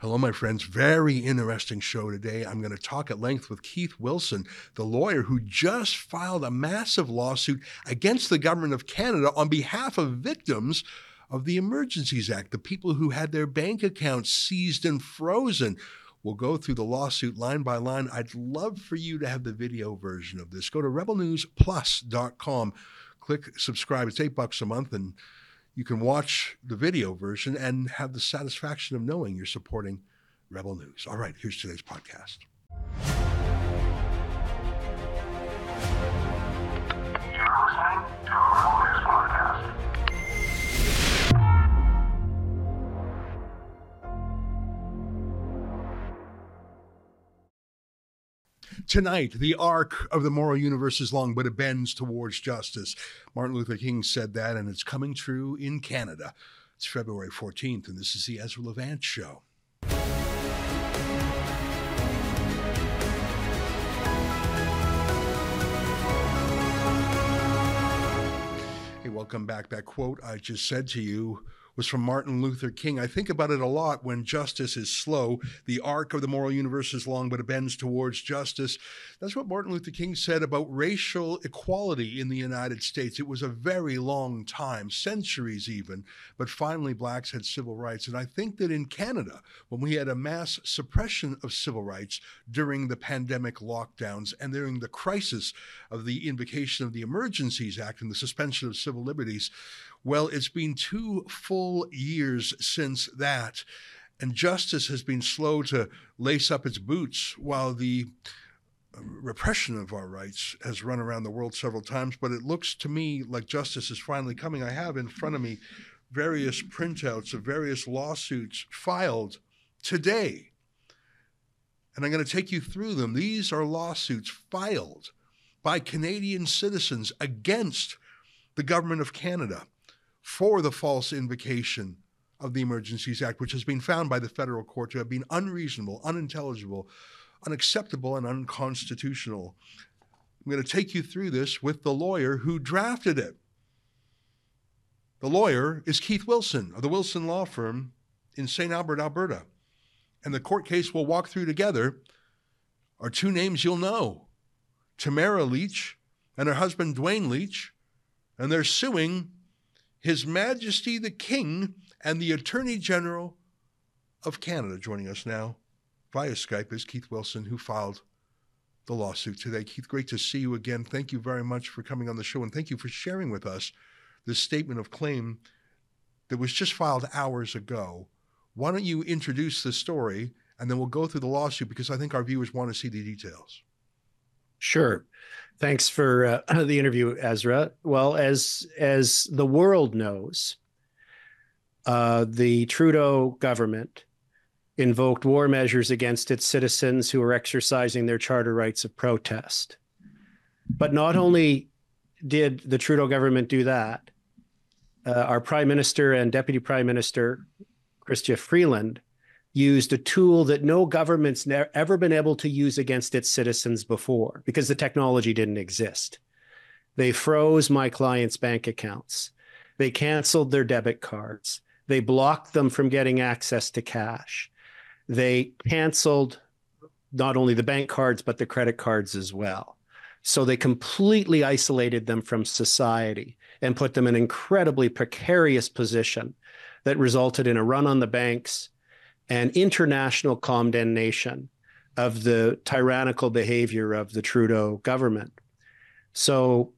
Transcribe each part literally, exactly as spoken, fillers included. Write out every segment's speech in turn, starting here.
Hello, my friends. Very interesting show today. I'm going to talk at length with Keith Wilson, the lawyer who just filed a massive lawsuit against the government of Canada on behalf of victims of the Emergencies Act, the people who had their bank accounts seized and frozen. We'll go through the lawsuit line by line. I'd love for you to have the video version of this. Go to rebel news plus dot com. Click subscribe. It's eight bucks a month, and you can watch the video version and have the satisfaction of knowing you're supporting Rebel News. All right, here's today's podcast. You're listening to a Rebel News podcast. Tonight, the arc of the moral universe is long, but it bends towards justice. Martin Luther King said that, and it's coming true in Canada. It's February fourteenth, and this is The Ezra Levant Show. Hey, welcome back. That quote I just said to you was from Martin Luther King. I think about it a lot when justice is slow. The arc of the moral universe is long, but it bends towards justice. That's what Martin Luther King said about racial equality in the United States. It was a very long time, centuries even, but finally blacks had civil rights. And I think that in Canada, when we had a mass suppression of civil rights during the pandemic lockdowns and during the crisis of the invocation of the Emergencies Act and the suspension of civil liberties, well, it's been two full years since that, and justice has been slow to lace up its boots while the repression of our rights has run around the world several times. But it looks to me like justice is finally coming. I have in front of me various printouts of various lawsuits filed today, and I'm going to take you through them. These are lawsuits filed by Canadian citizens against the government of Canada for the false invocation of the Emergencies Act, which has been found by the federal court to have been unreasonable, unintelligible, unacceptable, and unconstitutional. I'm going to take you through this with the lawyer who drafted it. The lawyer is Keith Wilson of the Wilson Law Firm in Saint Albert, Alberta. And the court case we'll walk through together are two names you'll know, Tamara Lich and her husband Duane Leach, and they're suing His Majesty the King and the Attorney General of Canada. Joining us now via Skype is Keith Wilson, who filed the lawsuit today. Keith, great to see you again. Thank you very much for coming on the show, and thank you for sharing with us this statement of claim that was just filed hours ago. Why don't you introduce the story, and then we'll go through the lawsuit, because I think our viewers want to see the details. Sure. Thanks for uh, the interview, Ezra. Well, as as the world knows, uh, the Trudeau government invoked war measures against its citizens who were exercising their charter rights of protest. But not only did the Trudeau government do that, uh, our Prime Minister and Deputy Prime Minister, Chrystia Freeland, used a tool that no government's ne- ever been able to use against its citizens before, because the technology didn't exist. They froze my clients' bank accounts. They canceled their debit cards. They blocked them from getting access to cash. They canceled not only the bank cards, but the credit cards as well. So they completely isolated them from society and put them in an incredibly precarious position that resulted in a run on the banks and international condemnation of the tyrannical behavior of the Trudeau government. So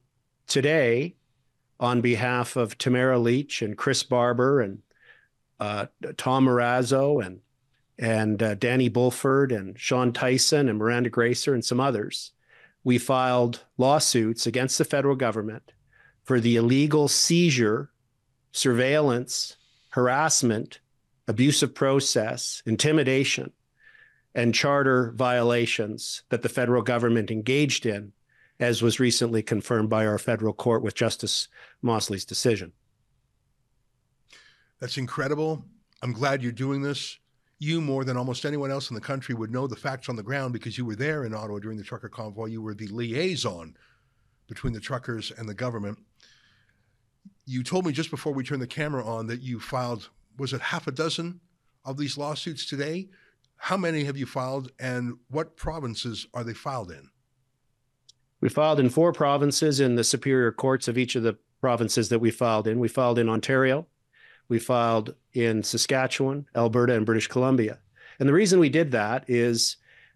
today, on behalf of Tamara Lich and Chris Barber and uh, Tom Marazzo and, and uh, Danny Bulford and Sean Tyson and Miranda Gracer and some others, we filed lawsuits against the federal government for the illegal seizure, surveillance, harassment, abusive process, intimidation, and charter violations that the federal government engaged in, as was recently confirmed by our federal court with Justice Mosley's decision. That's incredible. I'm glad you're doing this. You, more than almost anyone else in the country, would know the facts on the ground because you were there in Ottawa during the trucker convoy. You were the liaison between the truckers and the government. You told me just before we turned the camera on that you filed, was it half a dozen of these lawsuits today? How many have you filed, and what provinces are they filed in? We filed in four provinces in the superior courts of each of the provinces that we filed in. We filed in Ontario, we filed in Saskatchewan, Alberta, and British Columbia. And the reason we did that is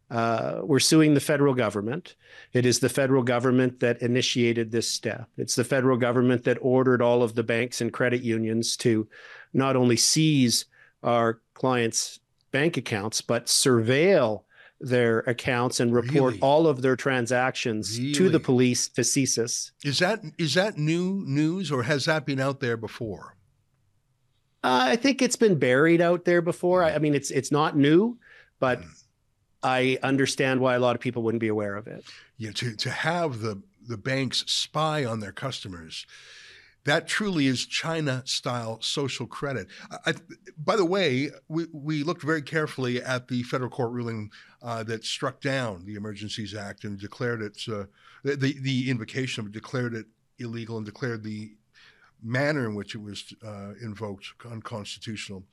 uh, we're suing the federal government. It is the federal government that initiated this step. It's the federal government that ordered all of the banks and credit unions to not only seize our clients' bank accounts, but surveil their accounts and report really? all of their transactions really? to the police, to C S I S. Is that is that new news, or has that been out there before? Uh, I think it's been buried out there before. I, I mean, it's it's not new, but mm. I understand why a lot of people wouldn't be aware of it. Yeah, to to have the the banks spy on their customers, that truly is China-style social credit. I, by the way, we, we looked very carefully at the federal court ruling uh, that struck down the Emergencies Act and declared it, uh, the, the invocation of it, declared it illegal and declared the manner in which it was uh, invoked unconstitutional.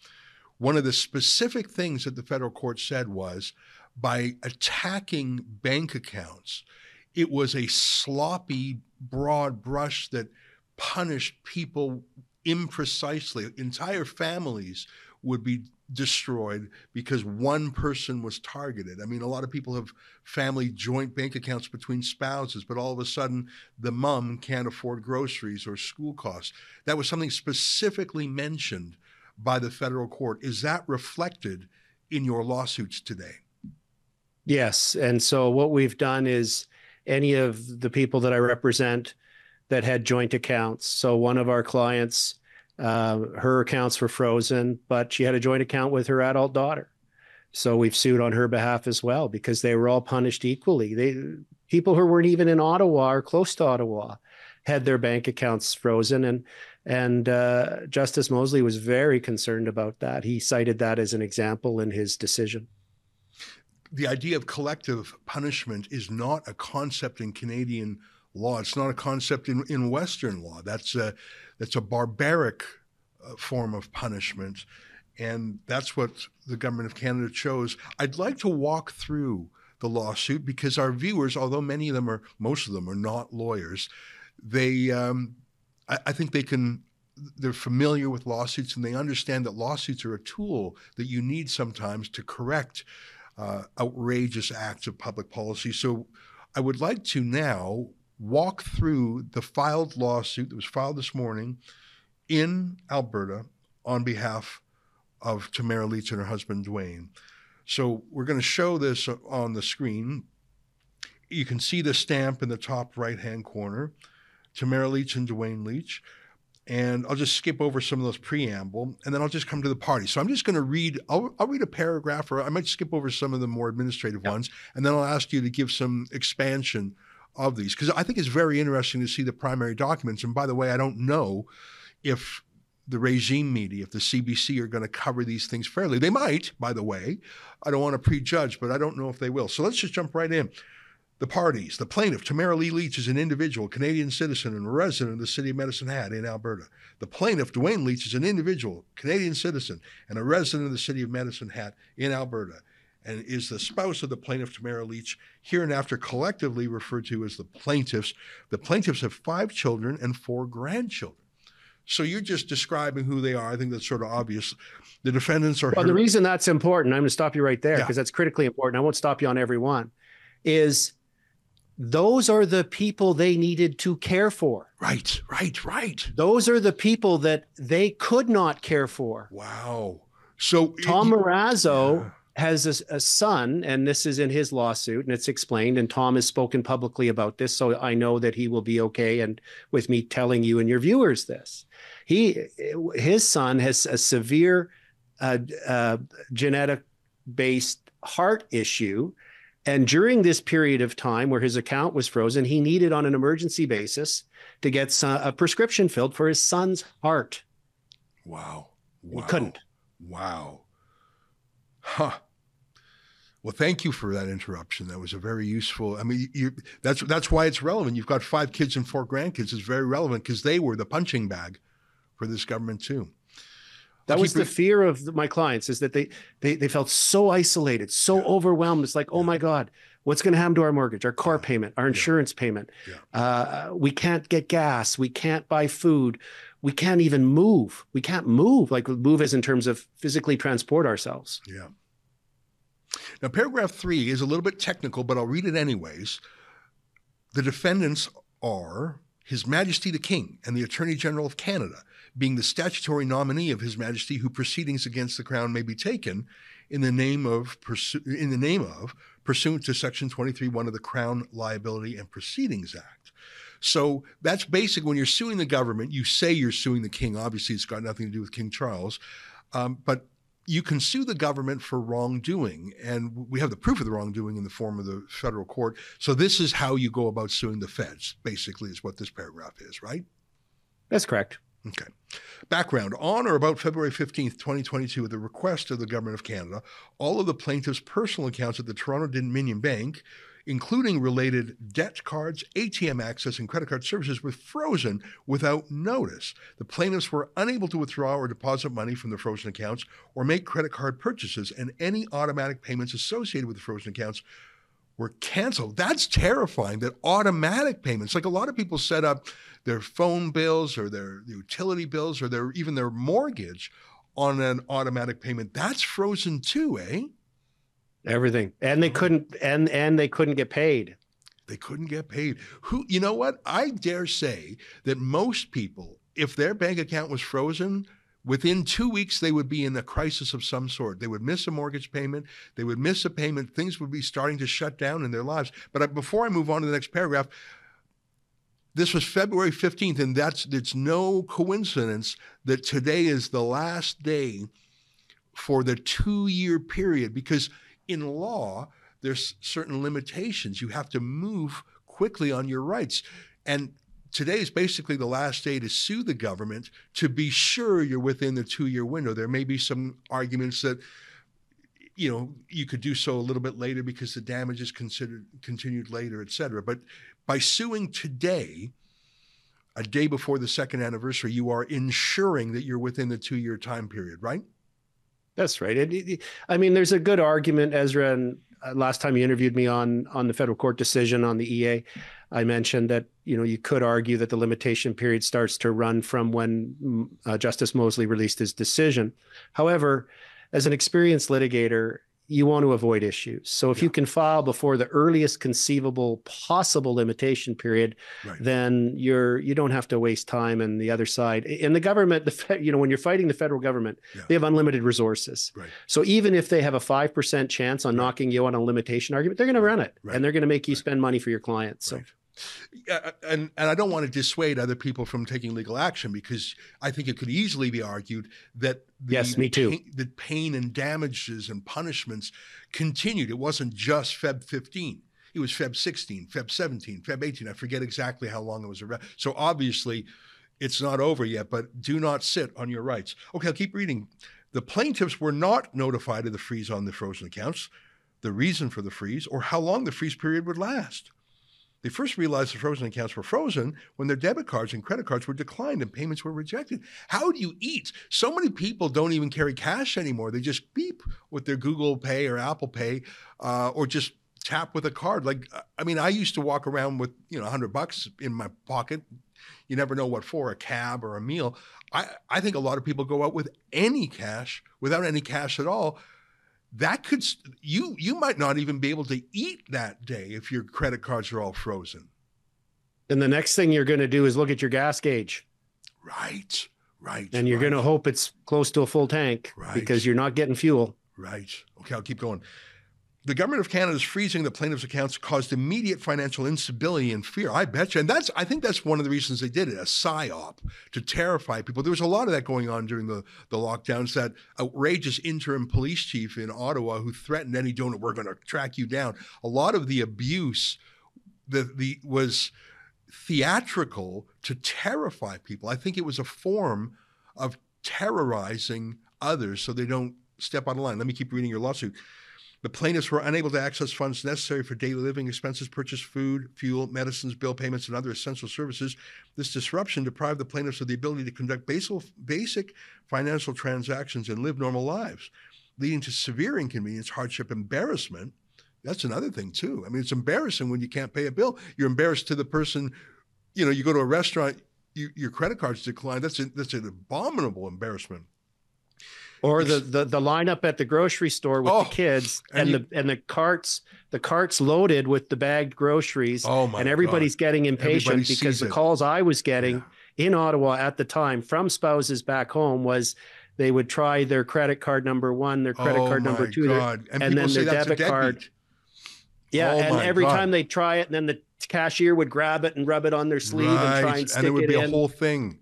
One of the specific things that the federal court said was, by attacking bank accounts, it was a sloppy, broad brush that punished people imprecisely. Entire families would be destroyed because one person was targeted. I mean, a lot of people have family joint bank accounts between spouses, but all of a sudden the mom can't afford groceries or school costs. That was something specifically mentioned by the federal court. Is that reflected in your lawsuits today? Yes. And so what we've done is any of the people that I represent that had joint accounts. So one of our clients, uh, her accounts were frozen, but she had a joint account with her adult daughter. So we've sued on her behalf as well, because they were all punished equally. They, people who weren't even in Ottawa or close to Ottawa had their bank accounts frozen. And, and uh, Justice Mosley was very concerned about that. He cited that as an example in his decision. The idea of collective punishment is not a concept in Canadian law. It's not a concept in, in Western law. That's a, that's a barbaric uh, form of punishment. And that's what the government of Canada chose. I'd like to walk through the lawsuit because our viewers, although many of them are, most of them are not lawyers, they, um, I, I think they can, they're familiar with lawsuits and they understand that lawsuits are a tool that you need sometimes to correct uh, outrageous acts of public policy. So I would like to now walk through the filed lawsuit that was filed this morning in Alberta on behalf of Tamara Lich and her husband, Duane. So we're going to show this on the screen. You can see the stamp in the top right-hand corner, Tamara Lich and Duane Leach. And I'll just skip over some of those preamble, and then I'll just come to the party. So I'm just going to read, I'll, I'll read a paragraph, or I might skip over some of the more administrative yeah. ones, and then I'll ask you to give some expansion of these, because I think it's very interesting to see the primary documents. And by the way, I don't know if the regime media, if the C B C are going to cover these things fairly. They might, by the way. I don't want to prejudge, but I don't know if they will. So let's just jump right in. The parties. The plaintiff, Tamara Lee Leach, is an individual Canadian citizen and resident of the city of Medicine Hat in Alberta. The plaintiff, Duane Leach, is an individual Canadian citizen and a resident of the city of Medicine Hat in Alberta, and is the spouse of the plaintiff, Tamara Lich, hereinafter collectively referred to as the plaintiffs. The plaintiffs have five children and four grandchildren. So you're just describing who they are. I think that's sort of obvious. The defendants are- Well, the reason that's important, I'm gonna stop you right there because yeah. that's critically important. I won't stop you on every one, is those are the people they needed to care for. Right, right, right. Those are the people that they could not care for. Wow. So- Tom Marazzo, yeah. has a, a son, and this is in his lawsuit, and it's explained, and Tom has spoken publicly about this, so I know that he will be okay and with me telling you and your viewers this. He, his son has a severe uh, uh, genetic-based heart issue, and during this period of time where his account was frozen, he needed on an emergency basis to get some, a prescription filled for his son's heart. Wow. Wow. He couldn't. Wow. Huh. Well, thank you for that interruption. That was a very useful, I mean, you, that's that's why it's relevant. You've got five kids and four grandkids. It's very relevant because they were the punching bag for this government too. That was the fear of my clients, is that they they they felt so isolated, so yeah. overwhelmed. It's like, oh yeah. my God, what's going to happen to our mortgage, our car yeah. payment, our insurance yeah. payment? Yeah. Uh, we can't get gas. We can't buy food. We can't even move. We can't move. Like move as in terms of physically transport ourselves. Yeah. Now, paragraph three is a little bit technical, but I'll read it anyways. The defendants are His Majesty the King and the Attorney General of Canada, being the statutory nominee of His Majesty, who proceedings against the Crown may be taken in the name of, in the name of pursuant to Section twenty-three one of the Crown Liability and Proceedings Act. So that's basic. When you're suing the government, you say you're suing the King. Obviously, it's got nothing to do with King Charles, um, but you can sue the government for wrongdoing, and we have the proof of the wrongdoing in the form of the federal court. So this is how you go about suing the feds, basically, is what this paragraph is, right? That's correct. Okay. Background. On or about February fifteenth, twenty twenty-two, at the request of the Government of Canada, all of the plaintiffs' personal accounts at the Toronto Dominion Bank, including related debt cards, A T M access, and credit card services, were frozen without notice. The plaintiffs were unable to withdraw or deposit money from the frozen accounts or make credit card purchases, and any automatic payments associated with the frozen accounts were canceled. That's terrifying, that automatic payments, like a lot of people set up their phone bills or their utility bills or their even their mortgage on an automatic payment. That's frozen too, eh? Everything. And they couldn't, and, and they couldn't get paid. They couldn't get paid. Who, you know what? I dare say that most people, if their bank account was frozen, within two weeks, they would be in a crisis of some sort. They would miss a mortgage payment. They would miss a payment. Things would be starting to shut down in their lives. But I, before I move on to the next paragraph, this was February fifteenth, and that's, it's no coincidence that today is the last day for the two-year period, because in law, there's certain limitations. You have to move quickly on your rights. And today is basically the last day to sue the government to be sure you're within the two-year window. There may be some arguments that, you know, you could do so a little bit later because the damage is considered continued later, et cetera. But by suing today, a day before the second anniversary, you are ensuring that you're within the two-year time period, right? That's right. It, it, I mean, there's a good argument, Ezra, and uh, last time you interviewed me on on the federal court decision on the E A, I mentioned that, you know, you could argue that the limitation period starts to run from when uh, Justice Mosley released his decision. However, as an experienced litigator, you want to avoid issues. So if yeah. you can file before the earliest conceivable possible limitation period, right. then you're, you don't have to waste time. And the other side, and the government, the, you know, when you're fighting the federal government, yeah. they have unlimited resources. Right. So even if they have a five percent chance on right. knocking you on a limitation argument, they're going to run it right. and they're going to make you right. spend money for your clients. So. Right. Uh, and, and I don't want to dissuade other people from taking legal action, because I think it could easily be argued that the, yes, me too. Pain, the pain and damages and punishments continued. It wasn't just February fifteenth. It was February sixteenth, February seventeenth, February eighteenth. I forget exactly how long it was around. So obviously it's not over yet, but do not sit on your rights. Okay, I'll keep reading. The plaintiffs were not notified of the freeze on the frozen accounts, the reason for the freeze, or how long the freeze period would last. They first realized the frozen accounts were frozen when their debit cards and credit cards were declined and payments were rejected. How do you eat? So many people don't even carry cash anymore. They just beep with their Google Pay or Apple Pay, uh, or just tap with a card. Like, I mean, I used to walk around with, you know, a hundred bucks in my pocket. You never know what for, a cab or a meal. I, I think a lot of people go out with any cash, without any cash at all. That could, you you might not even be able to eat that day if your credit cards are all frozen. And the next thing you're going to do is look at your gas gauge. Right, right. And you're right. going to hope it's close to a full tank right. because you're not getting fuel. Right. Okay, I'll keep going. The Government of Canada's freezing the plaintiffs' accounts caused immediate financial instability and fear. I bet you. And that's, I think that's one of the reasons they did it, a psyop, to terrify people. There was a lot of that going on during the, the lockdowns, that outrageous interim police chief in Ottawa who threatened any donor, we're going to track you down. A lot of the abuse the, the, was theatrical to terrify people. I think it was a form of terrorizing others so they don't step out of line. Let me keep reading your lawsuit. The plaintiffs were unable to access funds necessary for daily living expenses, purchase food, fuel, medicines, bill payments, and other essential services. This disruption deprived the plaintiffs of the ability to conduct basic financial transactions and live normal lives, leading to severe inconvenience, hardship, embarrassment. That's another thing, too. I mean, it's embarrassing when you can't pay a bill. You're embarrassed to the person, you know, you go to a restaurant, you, your credit card's declined. That's, a, that's an abominable embarrassment. Or the, the the lineup at the grocery store with oh, the kids and, and you, the and the carts the carts loaded with the bagged groceries. Oh my and everybody's God. Getting impatient Everybody because the it. Calls I was getting yeah. in Ottawa at the time from spouses back home was they would try their credit card number one, their credit oh card number two, their, and, and then their debit card. Yeah, oh and every God. Time they try it, and then the cashier would grab it and rub it on their sleeve right. and try and stick it in. And it would it be in. A whole thing.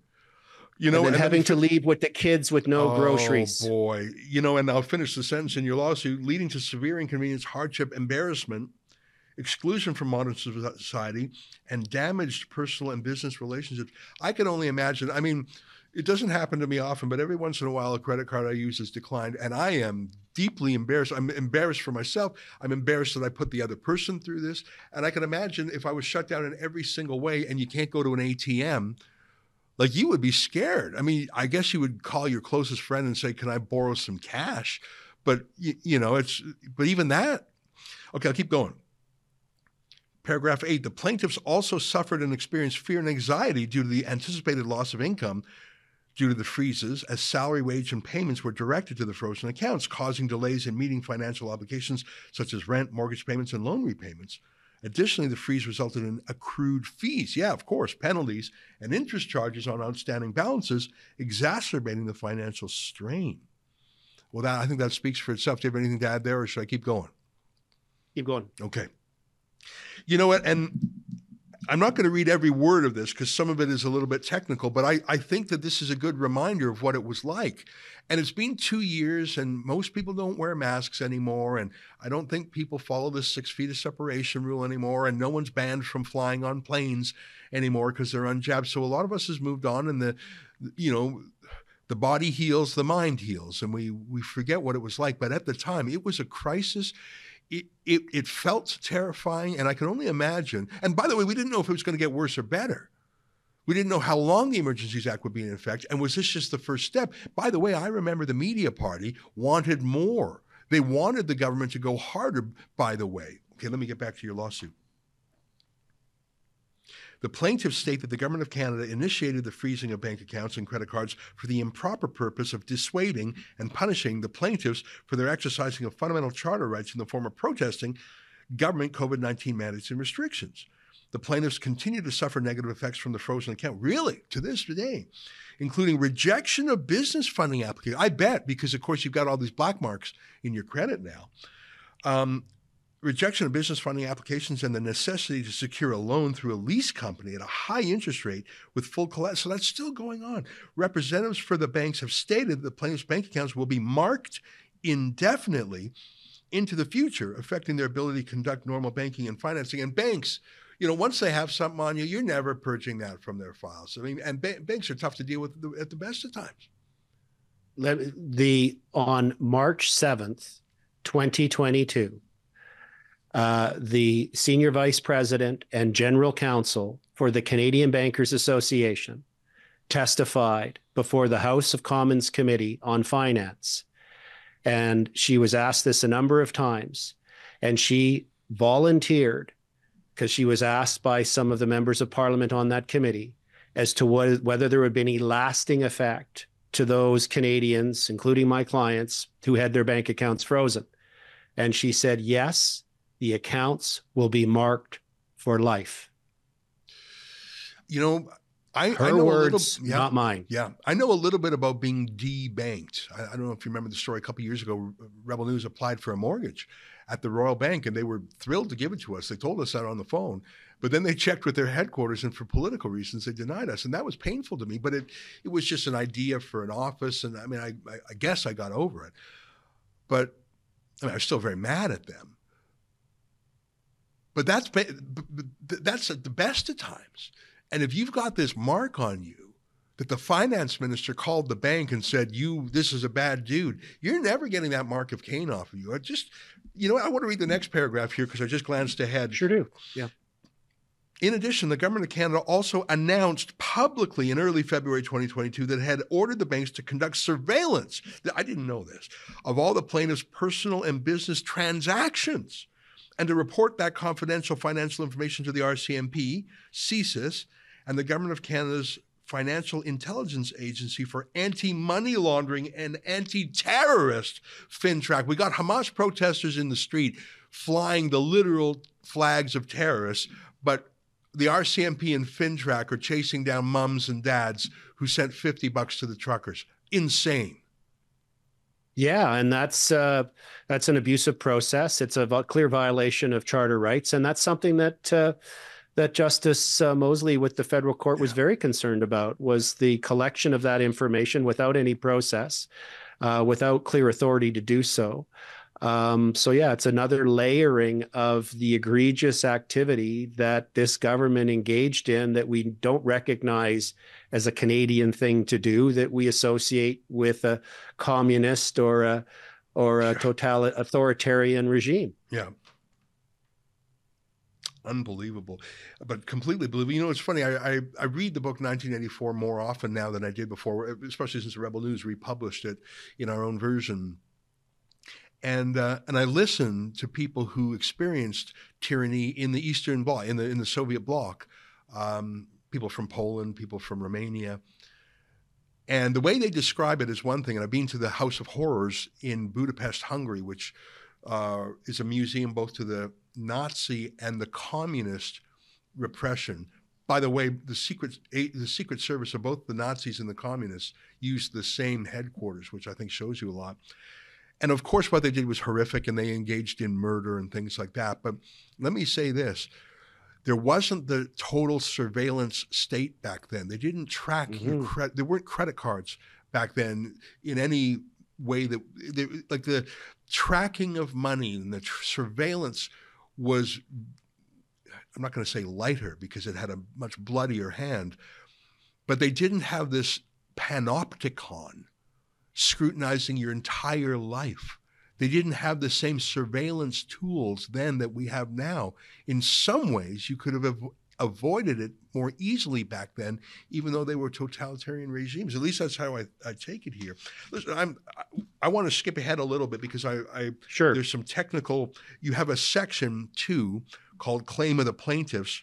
You know, and, and having to leave with the kids with no oh, groceries. Oh, boy. You know, and I'll finish the sentence in your lawsuit, leading to severe inconvenience, hardship, embarrassment, exclusion from modern society, and damaged personal and business relationships. I can only imagine. I mean, it doesn't happen to me often, but every once in a while, a credit card I use is declined, and I am deeply embarrassed. I'm embarrassed for myself. I'm embarrassed that I put the other person through this. And I can imagine if I was shut down in every single way and you can't go to an A T M, like you would be scared. I mean, I guess you would call your closest friend and say, can I borrow some cash? But, you, you know, it's, but even that, okay, I'll keep going. Paragraph eight, the plaintiffs also suffered and experienced fear and anxiety due to the anticipated loss of income due to the freezes as salary, wage, and payments were directed to the frozen accounts, causing delays in meeting financial obligations such as rent, mortgage payments, and loan repayments. Additionally, the freeze resulted in accrued fees, yeah, of course, penalties and interest charges on outstanding balances, exacerbating the financial strain. Well, that, I think that speaks for itself. Do you have anything to add there, or should I keep going? Keep going. Okay. You know what, and I'm not going to read every word of this because some of it is a little bit technical, but I, I think that this is a good reminder of what it was like. And it's been two years and most people don't wear masks anymore. And I don't think people follow the six feet of separation rule anymore. And no one's banned from flying on planes anymore because they're unjabbed. So a lot of us has moved on and the, you know, the body heals, the mind heals. And we, we forget what it was like. But at the time, it was a crisis. It, it it felt terrifying, and I can only imagine. And by the way, we didn't know if it was going to get worse or better. We didn't know how long the Emergencies Act would be in effect, and was this just the first step? By the way, I remember the media party wanted more. They wanted the government to go harder, by the way. Okay, let me get back to your lawsuit. The plaintiffs state that the Government of Canada initiated the freezing of bank accounts and credit cards for the improper purpose of dissuading and punishing the plaintiffs for their exercising of fundamental charter rights in the form of protesting government COVID nineteen mandates and restrictions. The plaintiffs continue to suffer negative effects from the frozen account, really, to this day, including rejection of business funding applications. I bet, because of course you've got all these black marks in your credit now. Um, Rejection of business funding applications and the necessity to secure a loan through a lease company at a high interest rate with full collateral. So that's still going on. Representatives for the banks have stated the plaintiffs' bank accounts will be marked indefinitely into the future, affecting their ability to conduct normal banking and financing. And banks, you know, once they have something on you, you're never purging that from their files. I mean, and ba- banks are tough to deal with at the best of times. The, on March seventh, twenty twenty-two, Uh, the Senior Vice President and General Counsel for the Canadian Bankers Association testified before the House of Commons Committee on Finance. And she was asked this a number of times. And she volunteered, because she was asked by some of the members of Parliament on that committee, as to what, whether there would be any lasting effect to those Canadians, including my clients, who had their bank accounts frozen. And she said, yes. The accounts will be marked for life. You know, I, Her I know words, a little, yeah, not mine. Yeah, I know a little bit about being de-banked. I, I don't know if you remember the story. A couple of years ago, Rebel News applied for a mortgage at the Royal Bank, and they were thrilled to give it to us. They told us that on the phone, but then they checked with their headquarters, and for political reasons, they denied us, and that was painful to me. But it it was just an idea for an office, and I mean, I I, I guess I got over it, but I mean, I was still very mad at them. But that's that's at the best of times. And if you've got this mark on you, that the finance minister called the bank and said, you, this is a bad dude. You're never getting that mark of Cain off of you. I just, you know, I want to read the next paragraph here because I just glanced ahead. Sure do. Yeah. In addition, the government of Canada also announced publicly in early February twenty twenty-two that it had ordered the banks to conduct surveillance, I didn't know this, of all the plaintiffs' personal and business transactions and to report that confidential financial information to the R C M P, C S I S, and the government of Canada's Financial Intelligence Agency for anti-money laundering and anti-terrorist FINTRAC. We got Hamas protesters in the street flying the literal flags of terrorists, but the R C M P and FINTRAC are chasing down mums and dads who sent fifty bucks to the truckers. Insane. Yeah, and that's uh, that's an abusive process. It's a clear violation of charter rights, and that's something that... Uh, that Justice uh, Mosley with the federal court was very concerned about, was the collection of that information without any process, uh, without clear authority to do so. Um, so, yeah, it's another layering of the egregious activity that this government engaged in that we don't recognize as a Canadian thing to do, that we associate with a communist or a, or a totalitarian regime. Yeah. Unbelievable, but completely believable. You know, it's funny. I, I I read the book nineteen eighty-four more often now than I did before, especially since the Rebel News republished it in our own version. And uh, and I listened to people who experienced tyranny in the Eastern Bloc, in the in the Soviet Bloc, um, people from Poland, people from Romania. And the way they describe it is one thing. And I've been to the House of Horrors in Budapest, Hungary, which uh, is a museum both to the Nazi and the communist repression. By the way, the secret the Secret Service of both the Nazis and the communists used the same headquarters, which I think shows you a lot. And of course, what they did was horrific, and they engaged in murder and things like that. But let me say this. There wasn't the total surveillance state back then. They didn't track mm-hmm. your credit. There weren't credit cards back then in any way that, they, like the tracking of money and the tr- surveillance was, I'm not going to say lighter because it had a much bloodier hand, but they didn't have this panopticon scrutinizing your entire life. They didn't have the same surveillance tools then that we have now. In some ways, you could have av- avoided it more easily back then, even though they were totalitarian regimes. At least that's how I, I take it here. Listen, I'm, I, I want to skip ahead a little bit because I, I sure. there's some technical, you have a section two called Claim of the Plaintiffs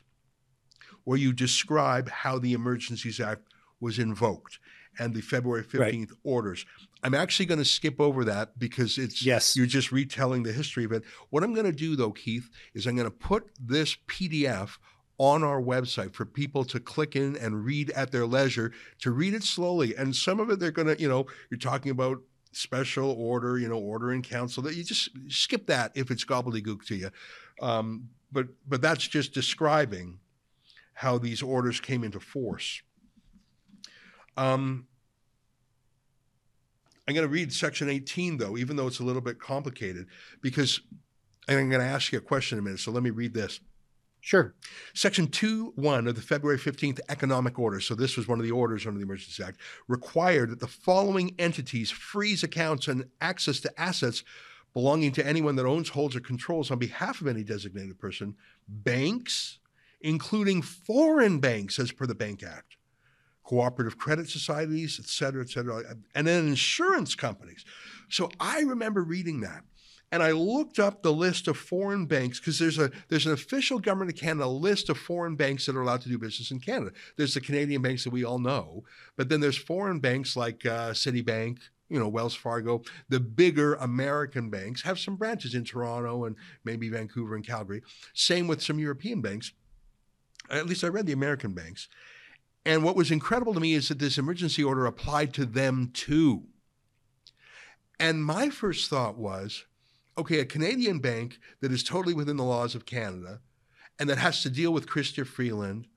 where you describe how the Emergencies Act was invoked and the February fifteenth right. orders. I'm actually going to skip over that because it's yes. you're just retelling the history of it. What I'm going to do though, Keith, is I'm going to put this P D F on our website for people to click in and read at their leisure, to read it slowly. And some of it they're going to, you know, you're talking about special order, you know, order in council. You just skip that if it's gobbledygook to you. Um, but but that's just describing how these orders came into force. Um, I'm going to read section eighteen, though, even though it's a little bit complicated, because and I'm going to ask you a question in a minute. So let me read this. Sure. Section two one of the February fifteenth Economic Order, so this was one of the orders under the Emergencies Act, required that the following entities freeze accounts and access to assets belonging to anyone that owns, holds, or controls on behalf of any designated person, banks, including foreign banks as per the Bank Act, cooperative credit societies, et cetera, et cetera, and then insurance companies. So I remember reading that. And I looked up the list of foreign banks because there's a there's an official government of Canada list of foreign banks that are allowed to do business in Canada. There's the Canadian banks that we all know, but then there's foreign banks like uh, Citibank, you know, Wells Fargo. The bigger American banks have some branches in Toronto and maybe Vancouver and Calgary. Same with some European banks. At least I read the American banks. And what was incredible to me is that this emergency order applied to them too. And my first thought was, okay, a Canadian bank that is totally within the laws of Canada and that has to deal with Chrystia Freeland,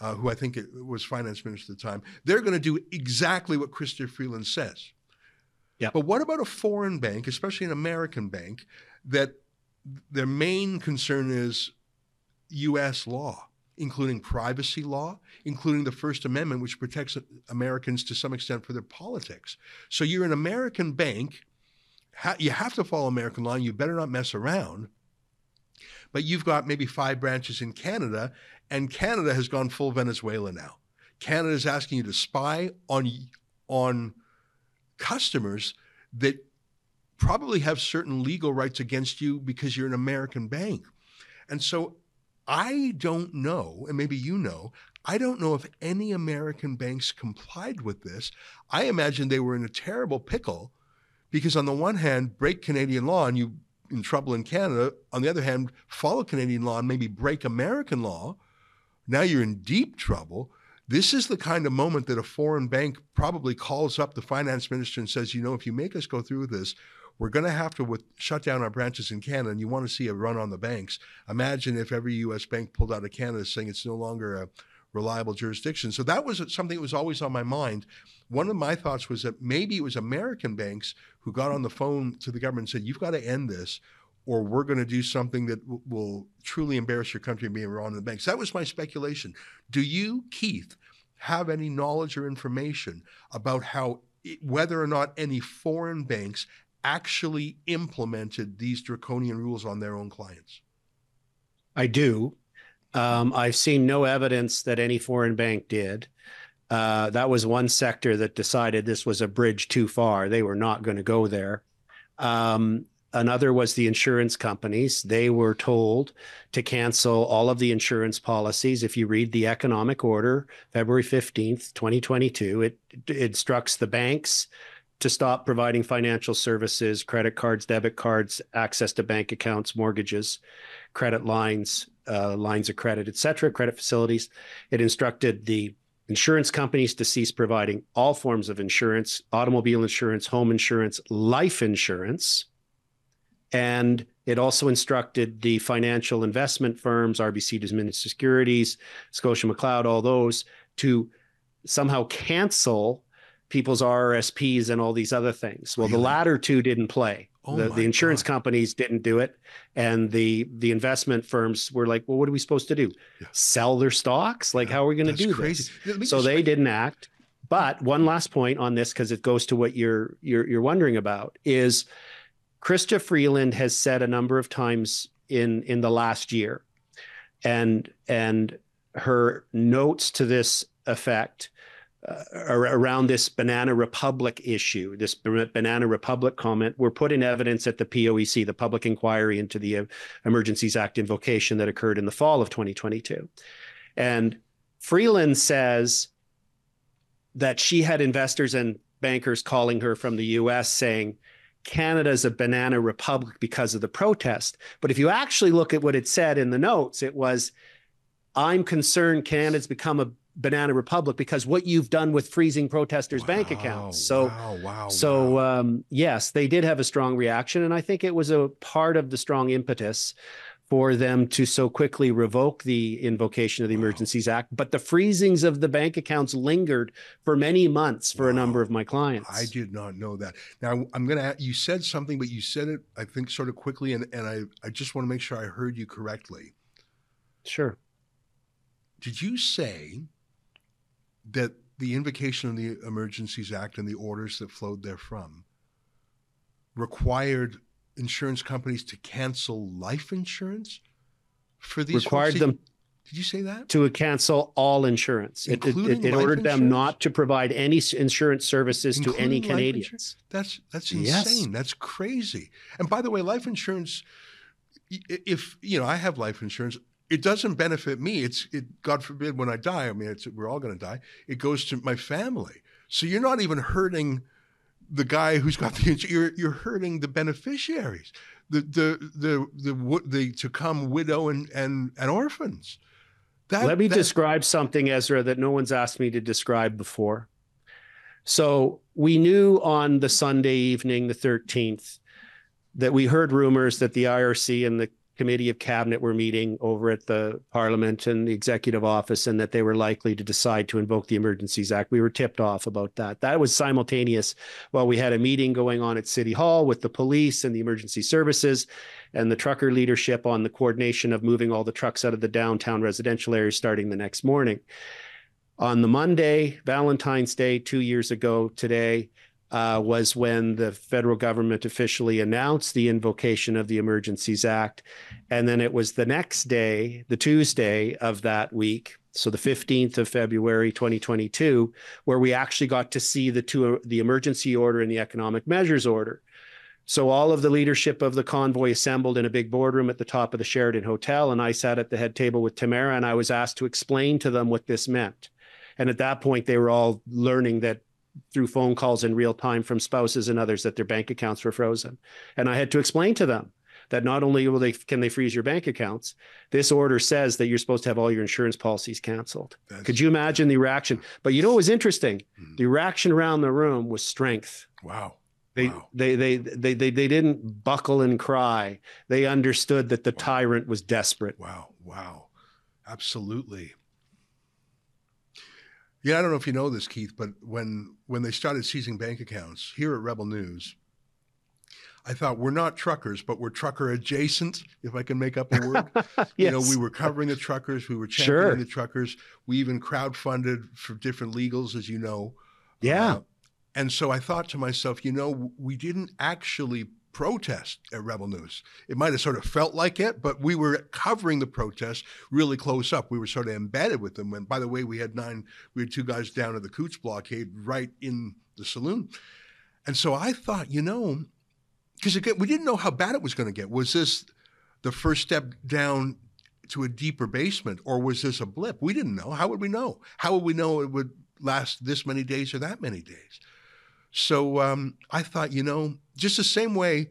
uh, who I think it was finance minister at the time, they're going to do exactly what Chrystia Freeland says. Yeah. But what about a foreign bank, especially an American bank, that their main concern is U S law? including privacy law, including the First Amendment, which protects Americans to some extent for their politics. So you're an American bank. Ha- you have to follow American law, and you better not mess around. But you've got maybe five branches in Canada, and Canada has gone full Venezuela now. Canada is asking you to spy on, on customers that probably have certain legal rights against you because you're an American bank. And so I don't know, and maybe you know, I don't know if any American banks complied with this. I imagine they were in a terrible pickle because on the one hand, break Canadian law and you're in trouble in Canada. On the other hand, follow Canadian law and maybe break American law. Now you're in deep trouble. This is the kind of moment that a foreign bank probably calls up the finance minister and says, you know, if you make us go through this, we're going to have to with, shut down our branches in Canada, and you want to see a run on the banks. Imagine if every U S bank pulled out of Canada saying it's no longer a reliable jurisdiction. So that was something that was always on my mind. One of my thoughts was that maybe it was American banks who got on the phone to the government and said, you've got to end this, or we're going to do something that w- will truly embarrass your country and be wrong in the banks. That was my speculation. Do you, Keith, have any knowledge or information about how, whether or not any foreign banks actually implemented these draconian rules on their own clients? I do. Um, I've seen no evidence that any foreign bank did. Uh, that was one sector that decided this was a bridge too far. They were not going to go there. Um, Another was the insurance companies. They were told to cancel all of the insurance policies. If you read the economic order, February fifteenth, twenty twenty-two, it, it instructs the banks to stop providing financial services, credit cards, debit cards, access to bank accounts, mortgages, credit lines, uh, lines of credit, et cetera, credit facilities. It instructed the insurance companies to cease providing all forms of insurance, automobile insurance, home insurance, life insurance. And it also instructed the financial investment firms, R B C Desmond Securities, Scotia McLeod, all those, to somehow cancel people's R R S Ps and all these other things. Well, really? The latter two didn't play. Oh the, the insurance God. companies didn't do it. And the the investment firms were like, well, what are we supposed to do? Yeah. Sell their stocks? Like, yeah, how are we going to do crazy. this? So they didn't act. But one last point on this, because it goes to what you're you're you're wondering about, is Chrystia Freeland has said a number of times in, in the last year, and and her notes to this effect uh, around this Banana Republic issue, this Banana Republic comment, were put in evidence at the P O E C, the Public Inquiry into the Emergencies Act invocation that occurred in the fall of twenty twenty-two. And Freeland says that she had investors and bankers calling her from the U S saying, Canada's a banana republic because of the protest. But if you actually look at what it said in the notes, it was, I'm concerned Canada's become a banana republic because what you've done with freezing protesters' wow, bank accounts. So, wow, wow, so wow. Um, yes, they did have a strong reaction. And I think it was a part of the strong impetus for them to so quickly revoke the invocation of the wow. Emergencies Act. But the freezings of the bank accounts lingered for many months for wow. a number of my clients. I did not know that. Now, I'm going to, you said something, but you said it, I think, sort of quickly, and, and I, I just want to make sure I heard you correctly. Sure. Did you say that the invocation of the Emergencies Act and the orders that flowed therefrom required insurance companies to cancel life insurance for these required them? Did you say that? To cancel all insurance. It, it, it, it ordered insurance? them not to provide any insurance services including to any Canadians. Insurance? That's that's insane. Yes. That's crazy. And by the way, life insurance, if you know, I have life insurance, it doesn't benefit me. It's it. God forbid, when I die, I mean, it's, we're all going to die. It goes to my family. So you're not even hurting the guy who's got the you're you're hurting the beneficiaries, the the the the, the to come widow and and, and orphans. That, Let me that... describe something, Ezra, that no one's asked me to describe before. So we knew on the Sunday evening, the thirteenth, that we heard rumors that the I R C and the committee of cabinet were meeting over at the Parliament and the Executive Office, and that they were likely to decide to invoke the Emergencies Act. We were tipped off about that. That was simultaneous. Well, we had a meeting going on at City Hall with the police and the emergency services and the trucker leadership on the coordination of moving all the trucks out of the downtown residential area starting the next morning. On the Monday, Valentine's Day, two years ago today, Uh, was when the federal government officially announced the invocation of the Emergencies Act. And then it was the next day, the Tuesday of that week, so the fifteenth of February twenty twenty-two, where we actually got to see the two, the emergency order and the economic measures order. So all of the leadership of the convoy assembled in a big boardroom at the top of the Sheraton Hotel, and I sat at the head table with Tamara, and I was asked to explain to them what this meant. And at that point, they were all learning that through phone calls in real time from spouses and others that their bank accounts were frozen. And I had to explain to them that not only will they, can they freeze your bank accounts, this order says that you're supposed to have all your insurance policies canceled. That's Could you imagine the reaction? But you know what was interesting? Mm-hmm. The reaction around the room was strength. Wow. They, wow. they, they, they, they, they didn't buckle and cry. They understood that the wow. tyrant was desperate. Wow. Wow. Absolutely. Yeah, I don't know if you know this, Keith, but when when they started seizing bank accounts here at Rebel News, I thought, we're not truckers, but we're trucker adjacent, if I can make up a word. Yes. You know, we were covering the truckers, we were championing sure. the truckers. We even crowdfunded for different legals, as you know. Yeah. Uh, and so I thought to myself, you know, we didn't actually protest at Rebel News. It might have sort of felt like it, but we were covering the protest really close up. We were sort of embedded with them. And by the way, we had nine, we had two guys down at the Coots blockade right in the saloon. And so I thought, you know, because again, we didn't know how bad it was going to get. Was this the first step down to a deeper basement, or was this a blip? We didn't know. How would we know? How would we know it would last this many days or that many days? So um, I thought, you know, just the same way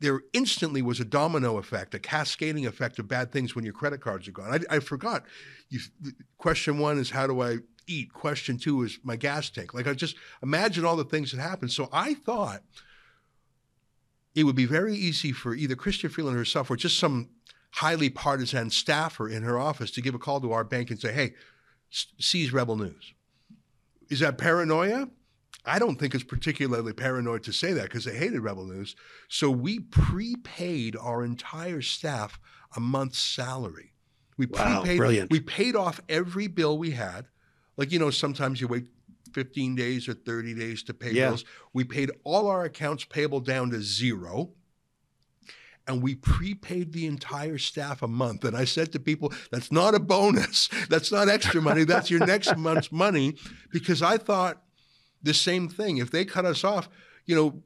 there instantly was a domino effect, a cascading effect of bad things when your credit cards are gone. I, I forgot. You, question one is, how do I eat? Question two is my gas tank. Like, I just imagine all the things that happened. So I thought it would be very easy for either Chrystia Freeland herself or just some highly partisan staffer in her office to give a call to our bank and say, hey, seize Rebel News. Is that paranoia? I don't think it's particularly paranoid to say that, because they hated Rebel News. So we prepaid our entire staff a month's salary. We wow, prepaid, brilliant. We paid off every bill we had. Like, you know, sometimes you wait fifteen days or thirty days to pay yeah. bills. We paid all our accounts payable down to zero. And we prepaid the entire staff a month. And I said to people, that's not a bonus. That's not extra money. That's your next month's money. Because I thought, the same thing. If they cut us off, you know,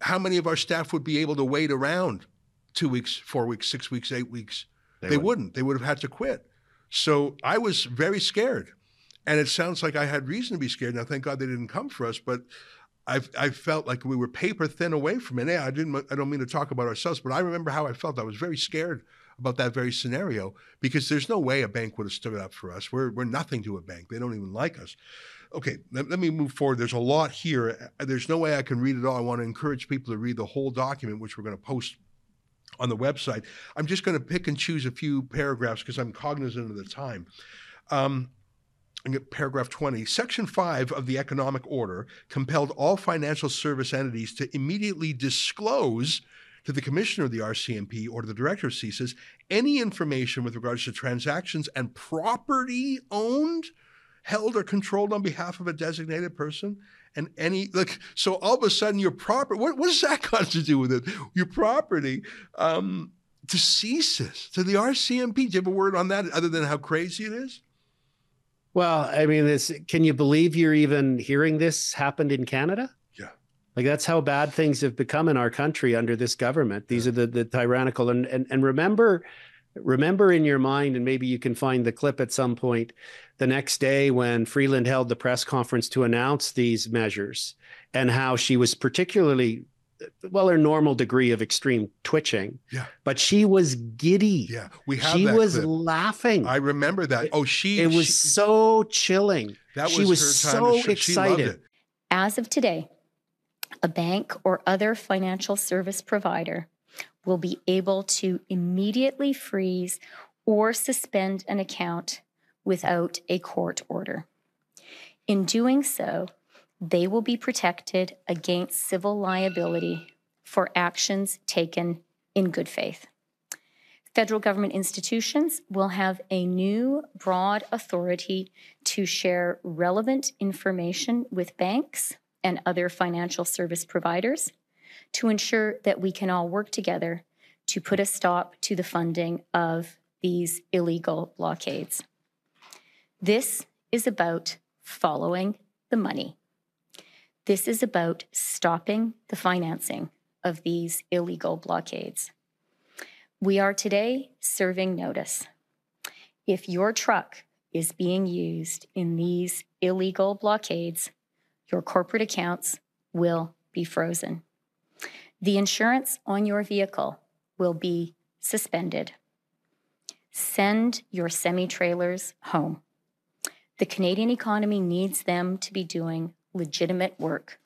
how many of our staff would be able to wait around two weeks, four weeks, six weeks, eight weeks? They, they wouldn't. They would have had to quit. So I was very scared. And it sounds like I had reason to be scared. Now, thank God they didn't come for us, but I've, I felt like we were paper thin away from it. I didn't, I don't mean to talk about ourselves, but I remember how I felt. I was very scared about that very scenario, because there's no way a bank would have stood up for us. We're, we're nothing to a bank. They don't even like us. Okay, let, let me move forward. There's a lot here. There's no way I can read it all. I want to encourage people to read the whole document, which we're going to post on the website. I'm just going to pick and choose a few paragraphs because I'm cognizant of the time. Um, paragraph twenty, section five of the economic order compelled all financial service entities to immediately disclose to the commissioner of the R C M P or to the director of C S I S any information with regards to transactions and property owned, held or controlled on behalf of a designated person, and any, like, so all of a sudden your property, what, what has that got to do with it? Your property, um, to C S I S, to the R C M P. Do you have a word on that other than how crazy it is? Well, I mean, this, can you believe you're even hearing this happened in Canada? Yeah. Like, that's how bad things have become in our country under this government. These yeah. are the, the tyrannical, and, and, and remember, Remember in your mind, and maybe you can find the clip at some point, the next day when Freeland held the press conference to announce these measures, and how she was particularly, well, her normal degree of extreme twitching, yeah. but she was giddy. Yeah, we have She that was clip. laughing. I remember that. Oh, she- It was she, so chilling. That was she was her so time excited. As of today, a bank or other financial service provider will be able to immediately freeze or suspend an account without a court order. In doing so, they will be protected against civil liability for actions taken in good faith. Federal government institutions will have a new broad authority to share relevant information with banks and other financial service providers to ensure that we can all work together to put a stop to the funding of these illegal blockades. This is about following the money. This is about stopping the financing of these illegal blockades. We are today serving notice. If your truck is being used in these illegal blockades, your corporate accounts will be frozen. The insurance on your vehicle will be suspended. Send your semi-trailers home. The Canadian economy needs them to be doing legitimate work,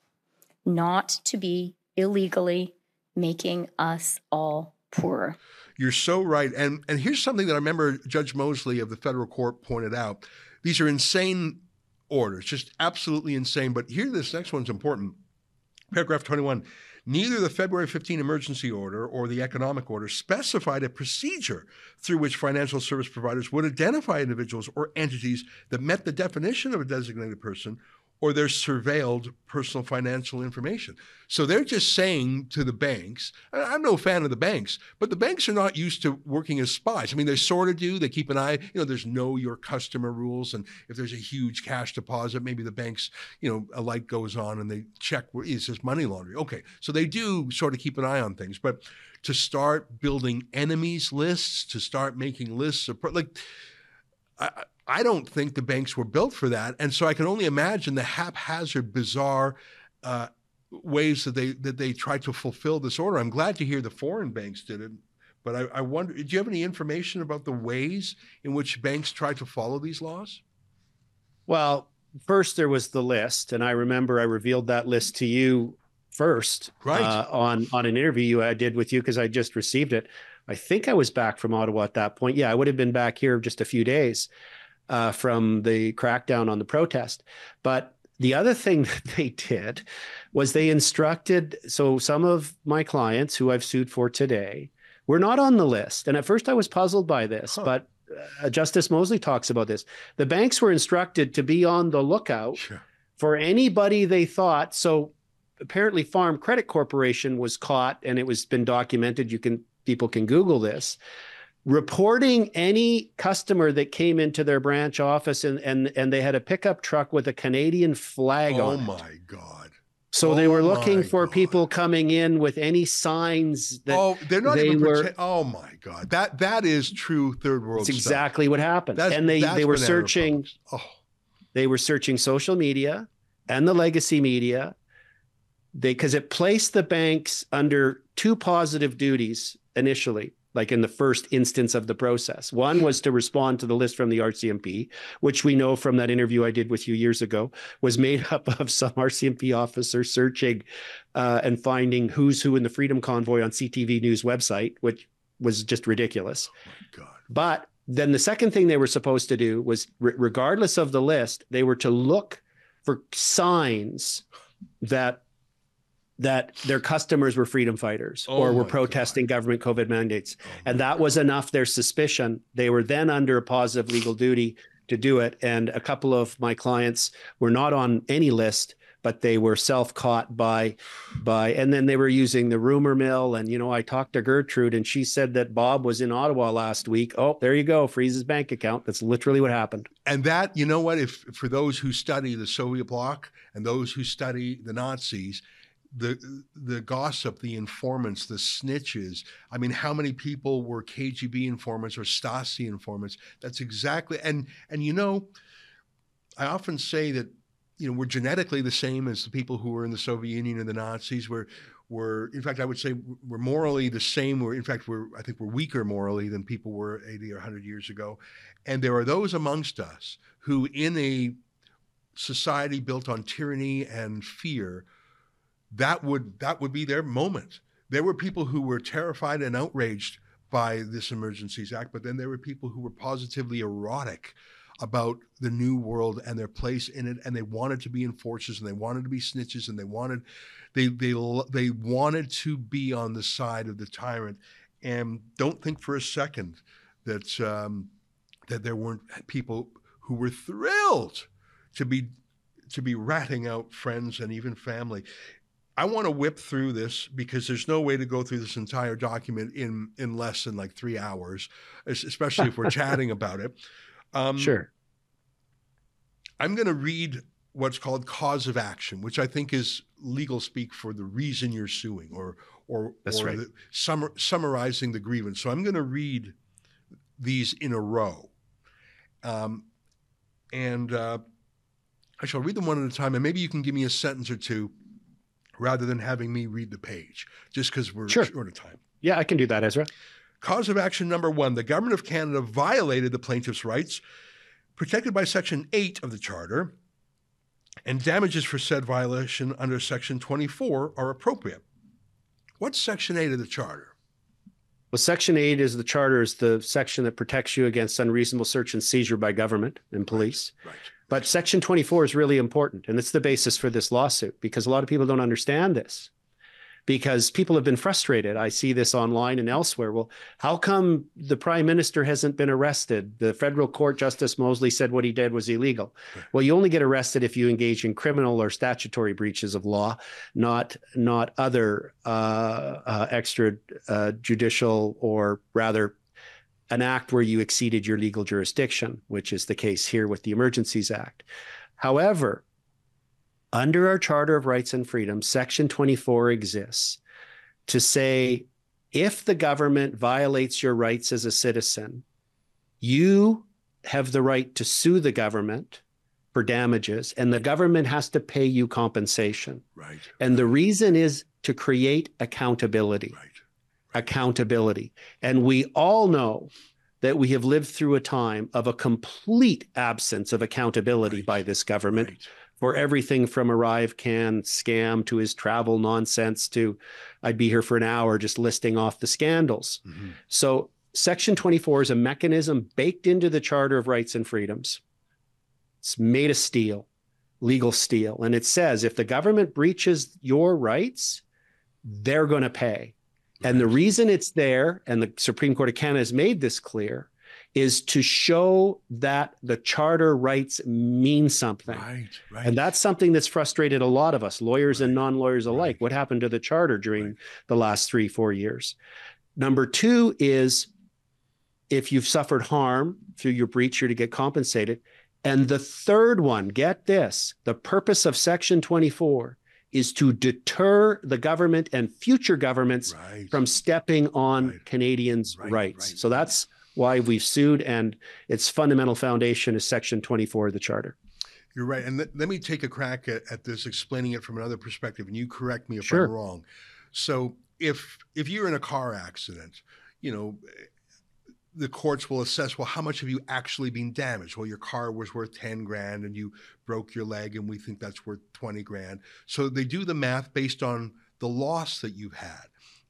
not to be illegally making us all poorer. You're so right. And and here's something that I remember Judge Mosley of the federal court pointed out. These are insane orders, just absolutely insane. But here, this next one's important. Paragraph twenty-one, neither the February fifteenth emergency order or the economic order specified a procedure through which financial service providers would identify individuals or entities that met the definition of a designated person or their surveilled personal financial information. So they're just saying to the banks, I'm no fan of the banks, but the banks are not used to working as spies. I mean, they sort of do. They keep an eye. You know, there's know your customer rules. And if there's a huge cash deposit, maybe the banks, you know, a light goes on and they check, where is this money laundering? Okay, so they do sort of keep an eye on things. But to start building enemies lists, to start making lists of, like, I, I don't think the banks were built for that. And so I can only imagine the haphazard, bizarre uh, ways that they that they tried to fulfill this order. I'm glad to hear the foreign banks did it. But I, I wonder, do you have any information about the ways in which banks tried to follow these laws? Well, first there was the list. And I remember I revealed that list to you first, right. uh, on, on an interview I did with you because I just received it. I think I was back from Ottawa at that point. Yeah, I would have been back here just a few days Uh, from the crackdown on the protest. But the other thing that they did was they instructed, so some of my clients who I've sued for today were not on the list. And at first I was puzzled by this, huh. but uh, Justice Mosley talks about this. The banks were instructed to be on the lookout sure. for anybody they thought. So apparently Farm Credit Corporation was caught, and it was been documented. You can, people can Google this. Reporting any customer that came into their branch office and and and they had a pickup truck with a Canadian flag oh on it. Oh my God. So oh they were looking for God. people coming in with any signs that Oh, they're not they even were, Oh my God. That that is true third world stuff. That's exactly what happened. That's, and they they were searching oh. they were searching social media and the legacy media. They because it placed the banks under two positive duties initially. Like in the first instance of the process. One was to respond to the list from the R C M P, which we know from that interview I did with you years ago, was made up of some R C M P officer searching uh, and finding who's who in the Freedom Convoy on C T V News website, which was just ridiculous. Oh my God. But then the second thing they were supposed to do was, re- regardless of the list, they were to look for signs that that their customers were freedom fighters oh or were protesting God. government COVID mandates. Oh and that God. was enough, their suspicion. They were then under a positive legal duty to do it. And a couple of my clients were not on any list, but they were self-caught by, by, and then they were using the rumor mill. And, you know, I talked to Gertrude and she said that Bob was in Ottawa last week. Oh, there you go. Freeze his bank account. That's literally what happened. And that, you know what, if for those who study the Soviet bloc and those who study the Nazis, The the gossip, the informants, the snitches. I mean, how many people were K G B informants or Stasi informants? That's exactly, and and you know, I often say that, you know, we're genetically the same as the people who were in the Soviet Union and the Nazis. We're, we're in fact, I would say we're morally the same. We're, in fact, we're I think we're weaker morally than people were eighty or a hundred years ago. And there are those amongst us who in a society built on tyranny and fear, That would that would be their moment. there were people who were terrified and outraged by this Emergencies Act, but then there were people who were positively erotic about the new world and their place in it, and they wanted to be enforcers, and they wanted to be snitches, and they wanted, they they they wanted to be on the side of the tyrant. And don't think for a second that um, that there weren't people who were thrilled to be to be ratting out friends and even family. I want to whip through this because there's no way to go through this entire document in in less than like three hours, especially if we're chatting about it. Um, sure. I'm going to read what's called cause of action, which I think is legal speak for the reason you're suing, or or, That's or right. the, summa, summarizing the grievance. So I'm going to read these in a row. Um, and uh, I shall read them one at a time, and maybe you can give me a sentence or two rather than having me read the page, just because we're sure. short of time. Yeah, I can do that, Ezra. Cause of action number one, the Government of Canada violated the plaintiff's rights protected by Section eight of the Charter, and damages for said violation under Section twenty-four are appropriate. What's Section eight of the Charter? Well, Section eight is the Charter is the section that protects you against unreasonable search and seizure by government and police. Right. Right. But Section twenty-four is really important, and it's the basis for this lawsuit, because a lot of people don't understand this, because people have been frustrated. I see this online and elsewhere. Well, how come the Prime Minister hasn't been arrested? The federal court, Justice Mosley, said what he did was illegal. Right. Well, you only get arrested if you engage in criminal or statutory breaches of law, not not other uh, uh, extra uh, judicial, or rather an act where you exceeded your legal jurisdiction, which is the case here with the Emergencies Act. However, under our Charter of Rights and Freedoms, Section twenty-four exists to say, if the government violates your rights as a citizen, you have the right to sue the government for damages, and the government has to pay you compensation. Right. And the reason is to create accountability. Right. Accountability. And we all know that we have lived through a time of a complete absence of accountability right. by this government right. for everything from a Rive Can scam to his travel nonsense to I'd be here for an hour just listing off the scandals. Mm-hmm. So Section twenty-four is a mechanism baked into the Charter of Rights and Freedoms. It's made of steel, legal steel. And it says if the government breaches your rights, they're going to pay. And the reason it's there, and the Supreme Court of Canada has made this clear, is to show that the charter rights mean something. Right, right. And that's something that's frustrated a lot of us, lawyers right. and non-lawyers alike. Right. What happened to the charter during right. the last three, four years? Number two is if you've suffered harm through your breach, you're to get compensated. And the third one, get this, the purpose of Section twenty-four is to deter the government and future governments right. from stepping on right. Canadians' right. rights. Right. So that's why we've sued, and its fundamental foundation is Section twenty-four of the Charter. You're right. And th- let me take a crack at, at this, explaining it from another perspective, and you correct me if sure. I'm wrong. So if if you're in a car accident, you know, the courts will assess, well, how much have you actually been damaged? Well, your car was worth ten grand and you broke your leg, and we think that's worth twenty grand. So they do the math based on the loss that you've had.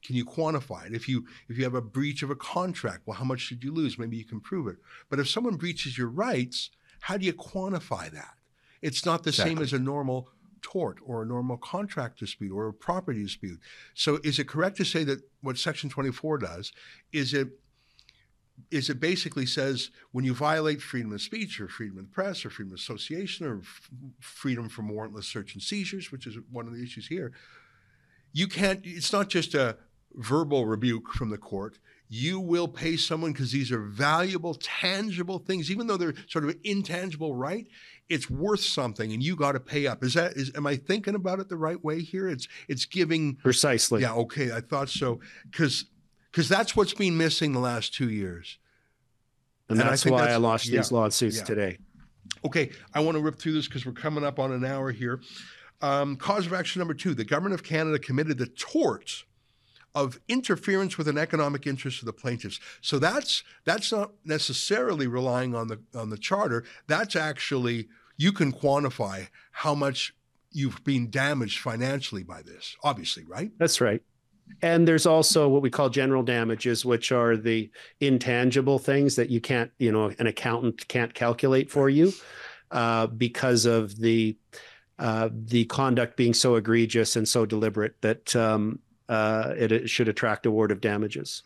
Can you quantify it? If you if you have a breach of a contract, well, how much did you lose? Maybe you can prove it. But if someone breaches your rights, how do you quantify that? It's not the exactly. same as a normal tort or a normal contract dispute or a property dispute. So is it correct to say that what Section twenty-four does is it is it basically says when you violate freedom of speech or freedom of the press or freedom of association or f- freedom from warrantless search and seizures, which is one of the issues here, you can't, it's not just a verbal rebuke from the court. You will pay someone because these are valuable, tangible things, even though they're sort of an intangible right, it's worth something and you got to pay up. Is that, is, am I thinking about it the right way here? It's, it's giving. Precisely. Yeah. Okay. I thought so. Cause Because that's what's been missing the last two years. And, and that's I why that's, I launched yeah, these lawsuits yeah. today. Okay, I want to rip through this because we're coming up on an hour here. Um, cause of action number two, the Government of Canada committed the tort of interference with an economic interest of the plaintiffs. So that's that's not necessarily relying on the on the charter. That's actually, you can quantify how much you've been damaged financially by this, obviously, right? That's right. And there's also what we call general damages, which are the intangible things that you can't, you know, an accountant can't calculate for you uh, because of the uh, the conduct being so egregious and so deliberate that um, uh, it, it should attract award of damages.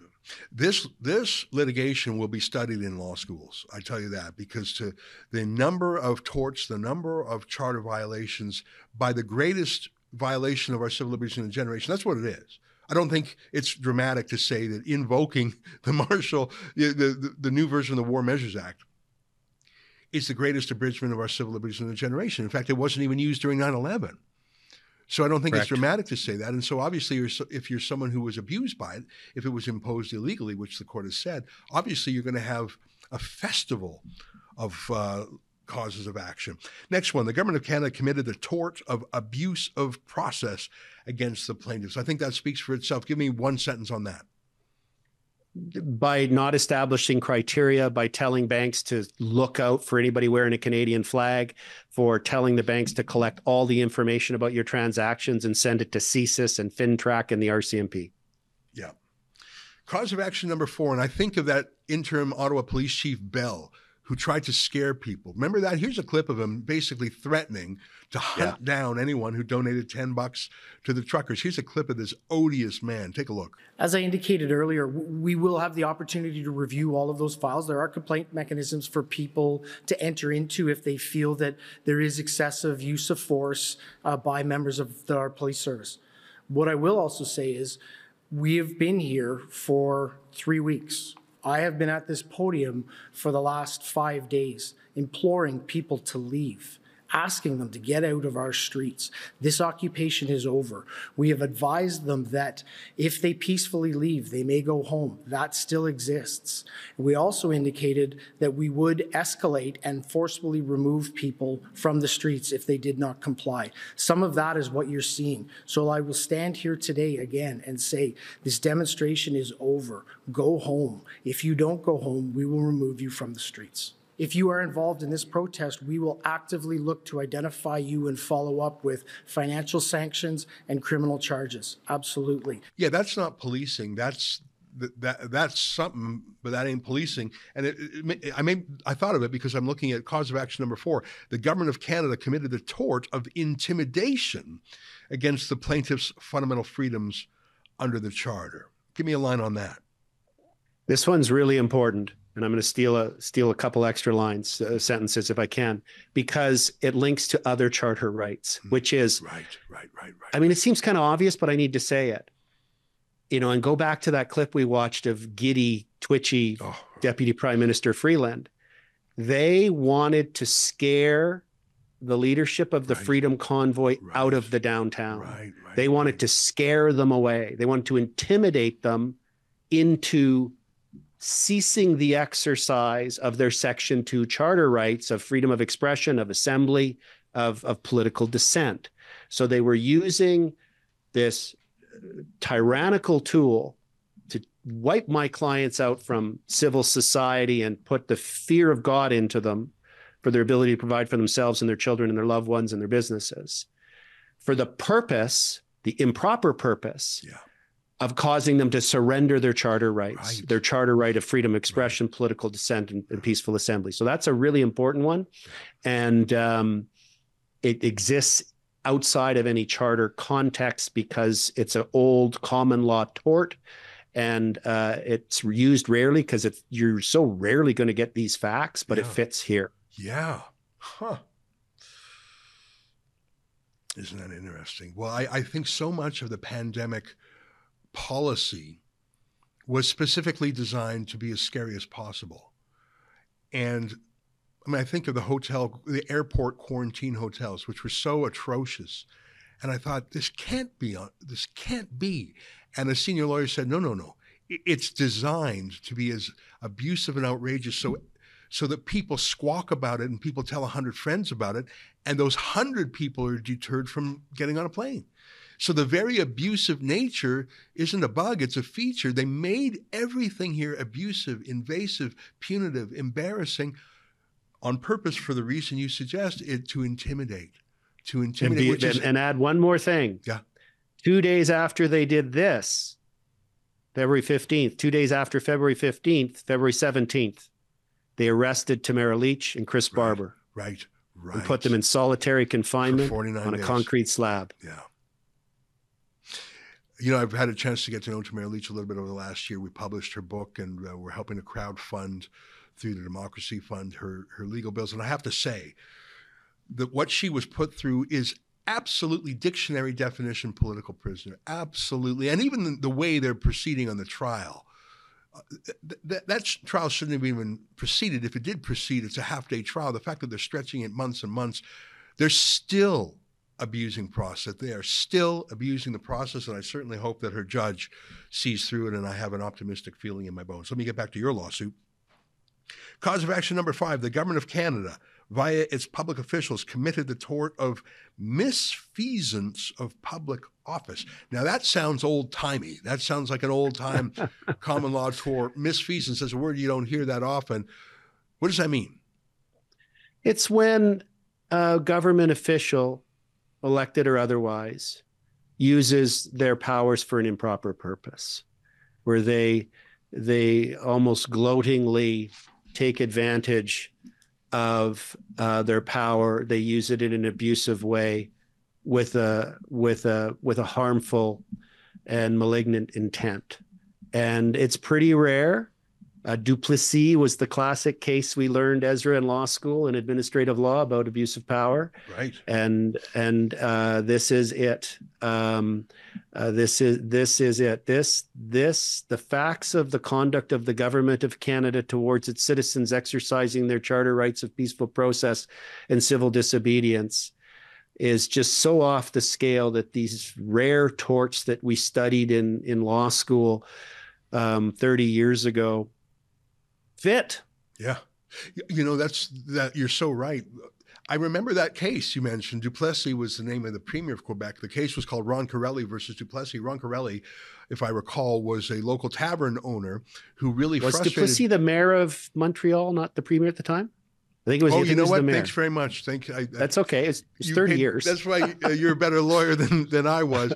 This this litigation will be studied in law schools, I tell you that, because to the number of torts, the number of charter violations by the greatest violation of our civil liberties in a generation, that's what it is. I don't think it's dramatic to say that invoking the Marshall, the, the, the new version of the War Measures Act, is the greatest abridgment of our civil liberties in a generation. In fact, it wasn't even used during nine eleven. So I don't think Correct. It's dramatic to say that. And so obviously, you're, if you're someone who was abused by it, if it was imposed illegally, which the court has said, obviously you're going to have a festival of uh, causes of action. Next one, the government of Canada committed the tort of abuse of process against the plaintiffs. I think that speaks for itself. Give me one sentence on that. By not establishing criteria, by telling banks to look out for anybody wearing a Canadian flag, for telling the banks to collect all the information about your transactions and send it to C S I S and FINTRAC and the R C M P. Yeah. Cause of action number four, and I think of that interim Ottawa Police Chief Bell who tried to scare people. Remember that? Here's a clip of him basically threatening to hunt yeah. down anyone who donated ten bucks to the truckers. Here's a clip of this odious man. Take a look. As I indicated earlier, we will have the opportunity to review all of those files. There are complaint mechanisms for people to enter into if they feel that there is excessive use of force uh, by members of the, our police service. What I will also say is we have been here for three weeks. I have been at this podium for the last five days, imploring people to leave, asking them to get out of our streets. This occupation is over. We have advised them that if they peacefully leave, they may go home. That still exists. We also indicated that we would escalate and forcefully remove people from the streets if they did not comply. Some of that is what you're seeing. So I will stand here today again and say, this demonstration is over. Go home. If you don't go home, we will remove you from the streets. If you are involved in this protest, we will actively look to identify you and follow up with financial sanctions and criminal charges. Absolutely. Yeah, that's not policing. That's that that's something, but that ain't policing. And it, it, I may, I thought of it because I'm looking at cause of action number four. The government of Canada committed the tort of intimidation against the plaintiff's fundamental freedoms under the Charter. Give me a line on that. This one's really important. And I'm going to steal a steal a couple extra lines, uh, sentences if I can, because it links to other charter rights, which is right, right, right, right. I mean, it seems kind of obvious, but I need to say it, you know, and go back to that clip we watched of giddy, twitchy oh. Deputy Prime Minister Freeland. They wanted to scare the leadership of the right. Freedom Convoy right. out of the downtown. Right, right, they wanted right. to scare them away. They wanted to intimidate them into ceasing the exercise of their Section two charter rights of freedom of expression, of assembly, of, of political dissent. So they were using this tyrannical tool to wipe my clients out from civil society and put the fear of God into them for their ability to provide for themselves and their children and their loved ones and their businesses for the purpose, the improper purpose. Yeah. Of causing them to surrender their charter rights, right. their charter right of freedom, expression, right. political dissent, and, and peaceful assembly. So that's a really important one. And um, it exists outside of any charter context because it's an old common law tort. And uh, it's used rarely because it's you're so rarely going to get these facts, but yeah. it fits here. Yeah. Huh. Isn't that interesting? Well, I, I think so much of the pandemic policy was specifically designed to be as scary as possible. And I mean, I think of the hotel, the airport quarantine hotels, which were so atrocious. And I thought, this can't be, this can't be. And a senior lawyer said, no, no, no. It's designed to be as abusive and outrageous so, so that people squawk about it and people tell one hundred friends about it. And those one hundred people are deterred from getting on a plane. So the very abusive nature isn't a bug, it's a feature. They made everything here abusive, invasive, punitive, embarrassing on purpose for the reason you suggest, it to intimidate, to intimidate. And, be, which and, is, and add one more thing. Yeah. Two days after they did this, February fifteenth, two days after February fifteenth, February seventeenth, they arrested Tamara Lich and Chris Barber. Right, right. And put them in solitary confinement on a concrete slab. Yeah. You know, I've had a chance to get to know Tamara Lich a little bit over the last year. We published her book, and uh, we're helping to crowdfund through the Democracy Fund her, her legal bills. And I have to say that what she was put through is absolutely dictionary definition political prisoner. Absolutely. And even the, the way they're proceeding on the trial. Uh, th th that trial shouldn't have even proceeded. If it did proceed, it's a half-day trial. The fact that they're stretching it months and months, they're still abusing process. They are still abusing the process, and I certainly hope that her judge sees through it, and I have an optimistic feeling in my bones. Let me get back to your lawsuit. Cause of action number five, the Government of Canada, via its public officials, committed the tort of misfeasance of public office. Now, that sounds old-timey. That sounds like an old-time common law tort. Misfeasance is a word you don't hear that often. What does that mean? It's when a government official, elected or otherwise, uses their powers for an improper purpose, where they, they almost gloatingly take advantage of uh, their power. They use it in an abusive way with a, with a, with a harmful and malignant intent. And it's pretty rare. Uh, Duplessis was the classic case we learned, Ezra, in law school in administrative law about abuse of power. Right. And and uh, this is it. Um, uh, this is this is it. This this the facts of the conduct of the Government of Canada towards its citizens exercising their charter rights of peaceful protest and civil disobedience is just so off the scale that these rare torts that we studied in in law school um, thirty years ago fit. Yeah. You know, that's that you're so right. I remember that case you mentioned. Duplessis was the name of the premier of Quebec. The case was called Roncarelli versus Duplessis. Roncarelli, if I recall, was a local tavern owner who really was frustrated. Was Duplessis the mayor of Montreal, not the premier at the time? I think it was. Oh, you know what? Thanks very much. Thank. I, that's okay. It's, it's thirty paid, years. That's why uh, you're a better lawyer than than I was.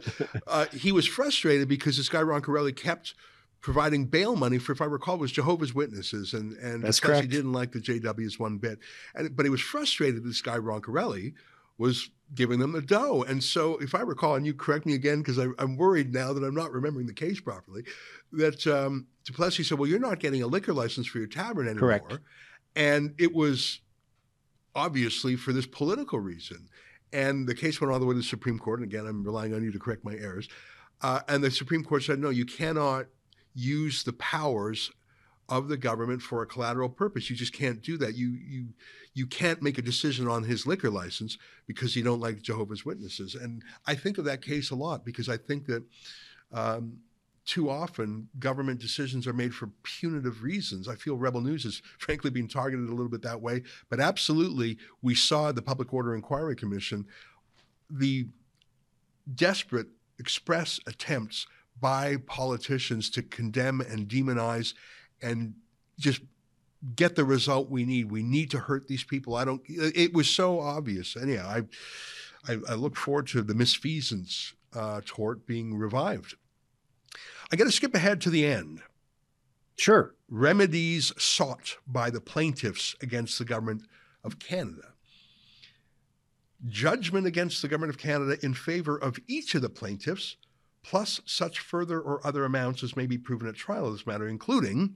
Uh, he was frustrated because this guy Roncarelli kept providing bail money for, if I recall, it was Jehovah's Witnesses, and and because he didn't like the J Ws one bit, and but he was frustrated. This guy Roncarelli was giving them the dough, and so if I recall, and you correct me again because I'm worried now that I'm not remembering the case properly, that um, Duplessis said, "Well, you're not getting a liquor license for your tavern anymore," correct. And it was obviously for this political reason, and the case went all the way to the Supreme Court. And again, I'm relying on you to correct my errors, uh, and the Supreme Court said, "No, you cannot use the powers of the government for a collateral purpose. You just can't do that. You you you can't make a decision on his liquor license because you don't like Jehovah's Witnesses." And I think of that case a lot because I think that um, too often government decisions are made for punitive reasons. I feel Rebel News is frankly being targeted a little bit that way. But absolutely, we saw the Public Order Inquiry Commission, the desperate express attempts by politicians to condemn and demonize and just get the result we need. We need to hurt these people. I don't, it was so obvious. And yeah, I, I, I look forward to the misfeasance uh, tort being revived. I got to skip ahead to the end. Sure. Remedies sought by the plaintiffs against the Government of Canada. Judgment against the Government of Canada in favor of each of the plaintiffs, plus such further or other amounts as may be proven at trial of this matter, including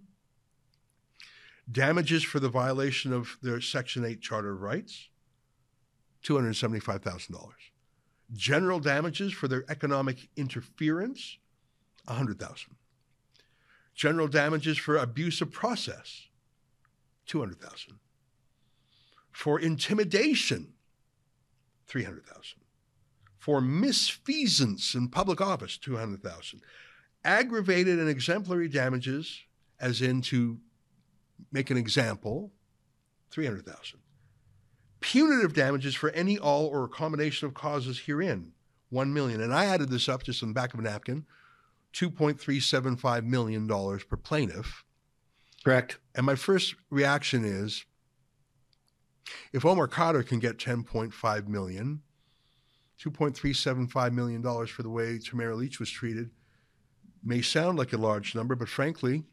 damages for the violation of their Section eight Charter of Rights, two hundred seventy-five thousand dollars. General damages for their economic interference, one hundred thousand dollars. General damages for abuse of process, two hundred thousand dollars. For intimidation, three hundred thousand dollars. For misfeasance in public office, two hundred thousand dollars. Aggravated and exemplary damages, as in to make an example, three hundred thousand dollars. Punitive damages for any, all, or a combination of causes herein, one million dollars. And I added this up just on the back of a napkin, two point three seven five million dollars per plaintiff. Correct. And my first reaction is, if Omar Khadr can get ten point five million dollars, two point three seven five million dollars for the way Tamara Lich was treated may sound like a large number, but frankly,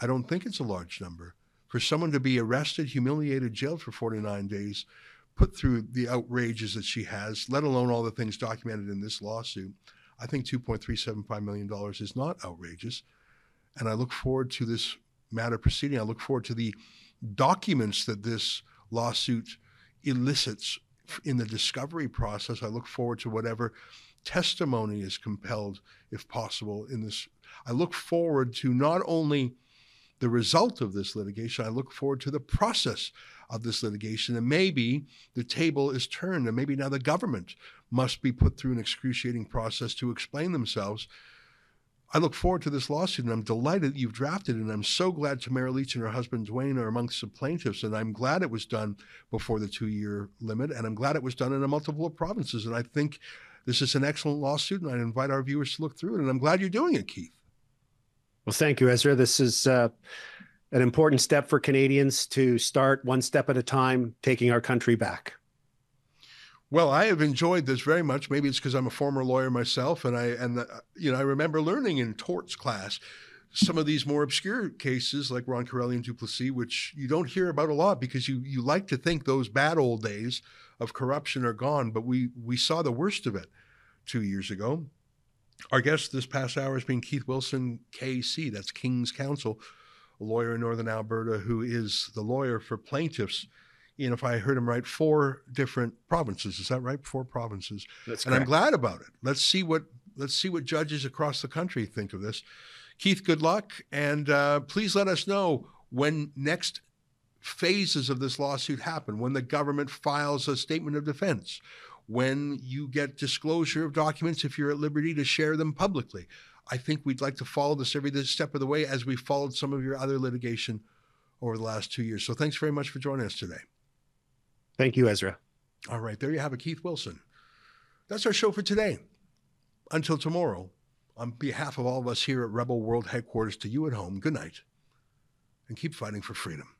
I don't think it's a large number. For someone to be arrested, humiliated, jailed for forty-nine days, put through the outrages that she has, let alone all the things documented in this lawsuit, I think two point three seven five million dollars is not outrageous. And I look forward to this matter proceeding. I look forward to the documents that this lawsuit elicits in the discovery process. I look forward to whatever testimony is compelled, if possible, in this. I look forward to not only the result of this litigation, I look forward to the process of this litigation. And maybe the table is turned, and maybe now the government must be put through an excruciating process to explain themselves. I look forward to this lawsuit, and I'm delighted that you've drafted it, and I'm so glad Tamara Lich and her husband Duane are amongst the plaintiffs, and I'm glad it was done before the two-year limit, and I'm glad it was done in a multiple of provinces, and I think this is an excellent lawsuit, and I invite our viewers to look through it, and I'm glad you're doing it, Keith. Well, thank you, Ezra. This is uh, an important step for Canadians to start one step at a time, taking our country back. Well, I have enjoyed this very much. Maybe it's because I'm a former lawyer myself, and I and the, you know I remember learning in torts class some of these more obscure cases like Roncarelli and Duplessis, which you don't hear about a lot because you you like to think those bad old days of corruption are gone, but we we saw the worst of it two years ago. Our guest this past hour has been Keith Wilson, K C, that's King's Counsel, a lawyer in Northern Alberta who is the lawyer for plaintiffs in, if I heard him right, four different provinces. Is that right? Four provinces. That's correct. And I'm glad about it. Let's see what let's see what judges across the country think of this. Keith, good luck, and uh, please let us know when next phases of this lawsuit happen, when the government files a statement of defense, when you get disclosure of documents, if you're at liberty to share them publicly. I think we'd like to follow this every step of the way as we followed some of your other litigation over the last two years. So thanks very much for joining us today. Thank you, Ezra. All right, there you have it, Keith Wilson. That's our show for today. Until tomorrow, on behalf of all of us here at Rebel World Headquarters, to you at home, good night, and keep fighting for freedom.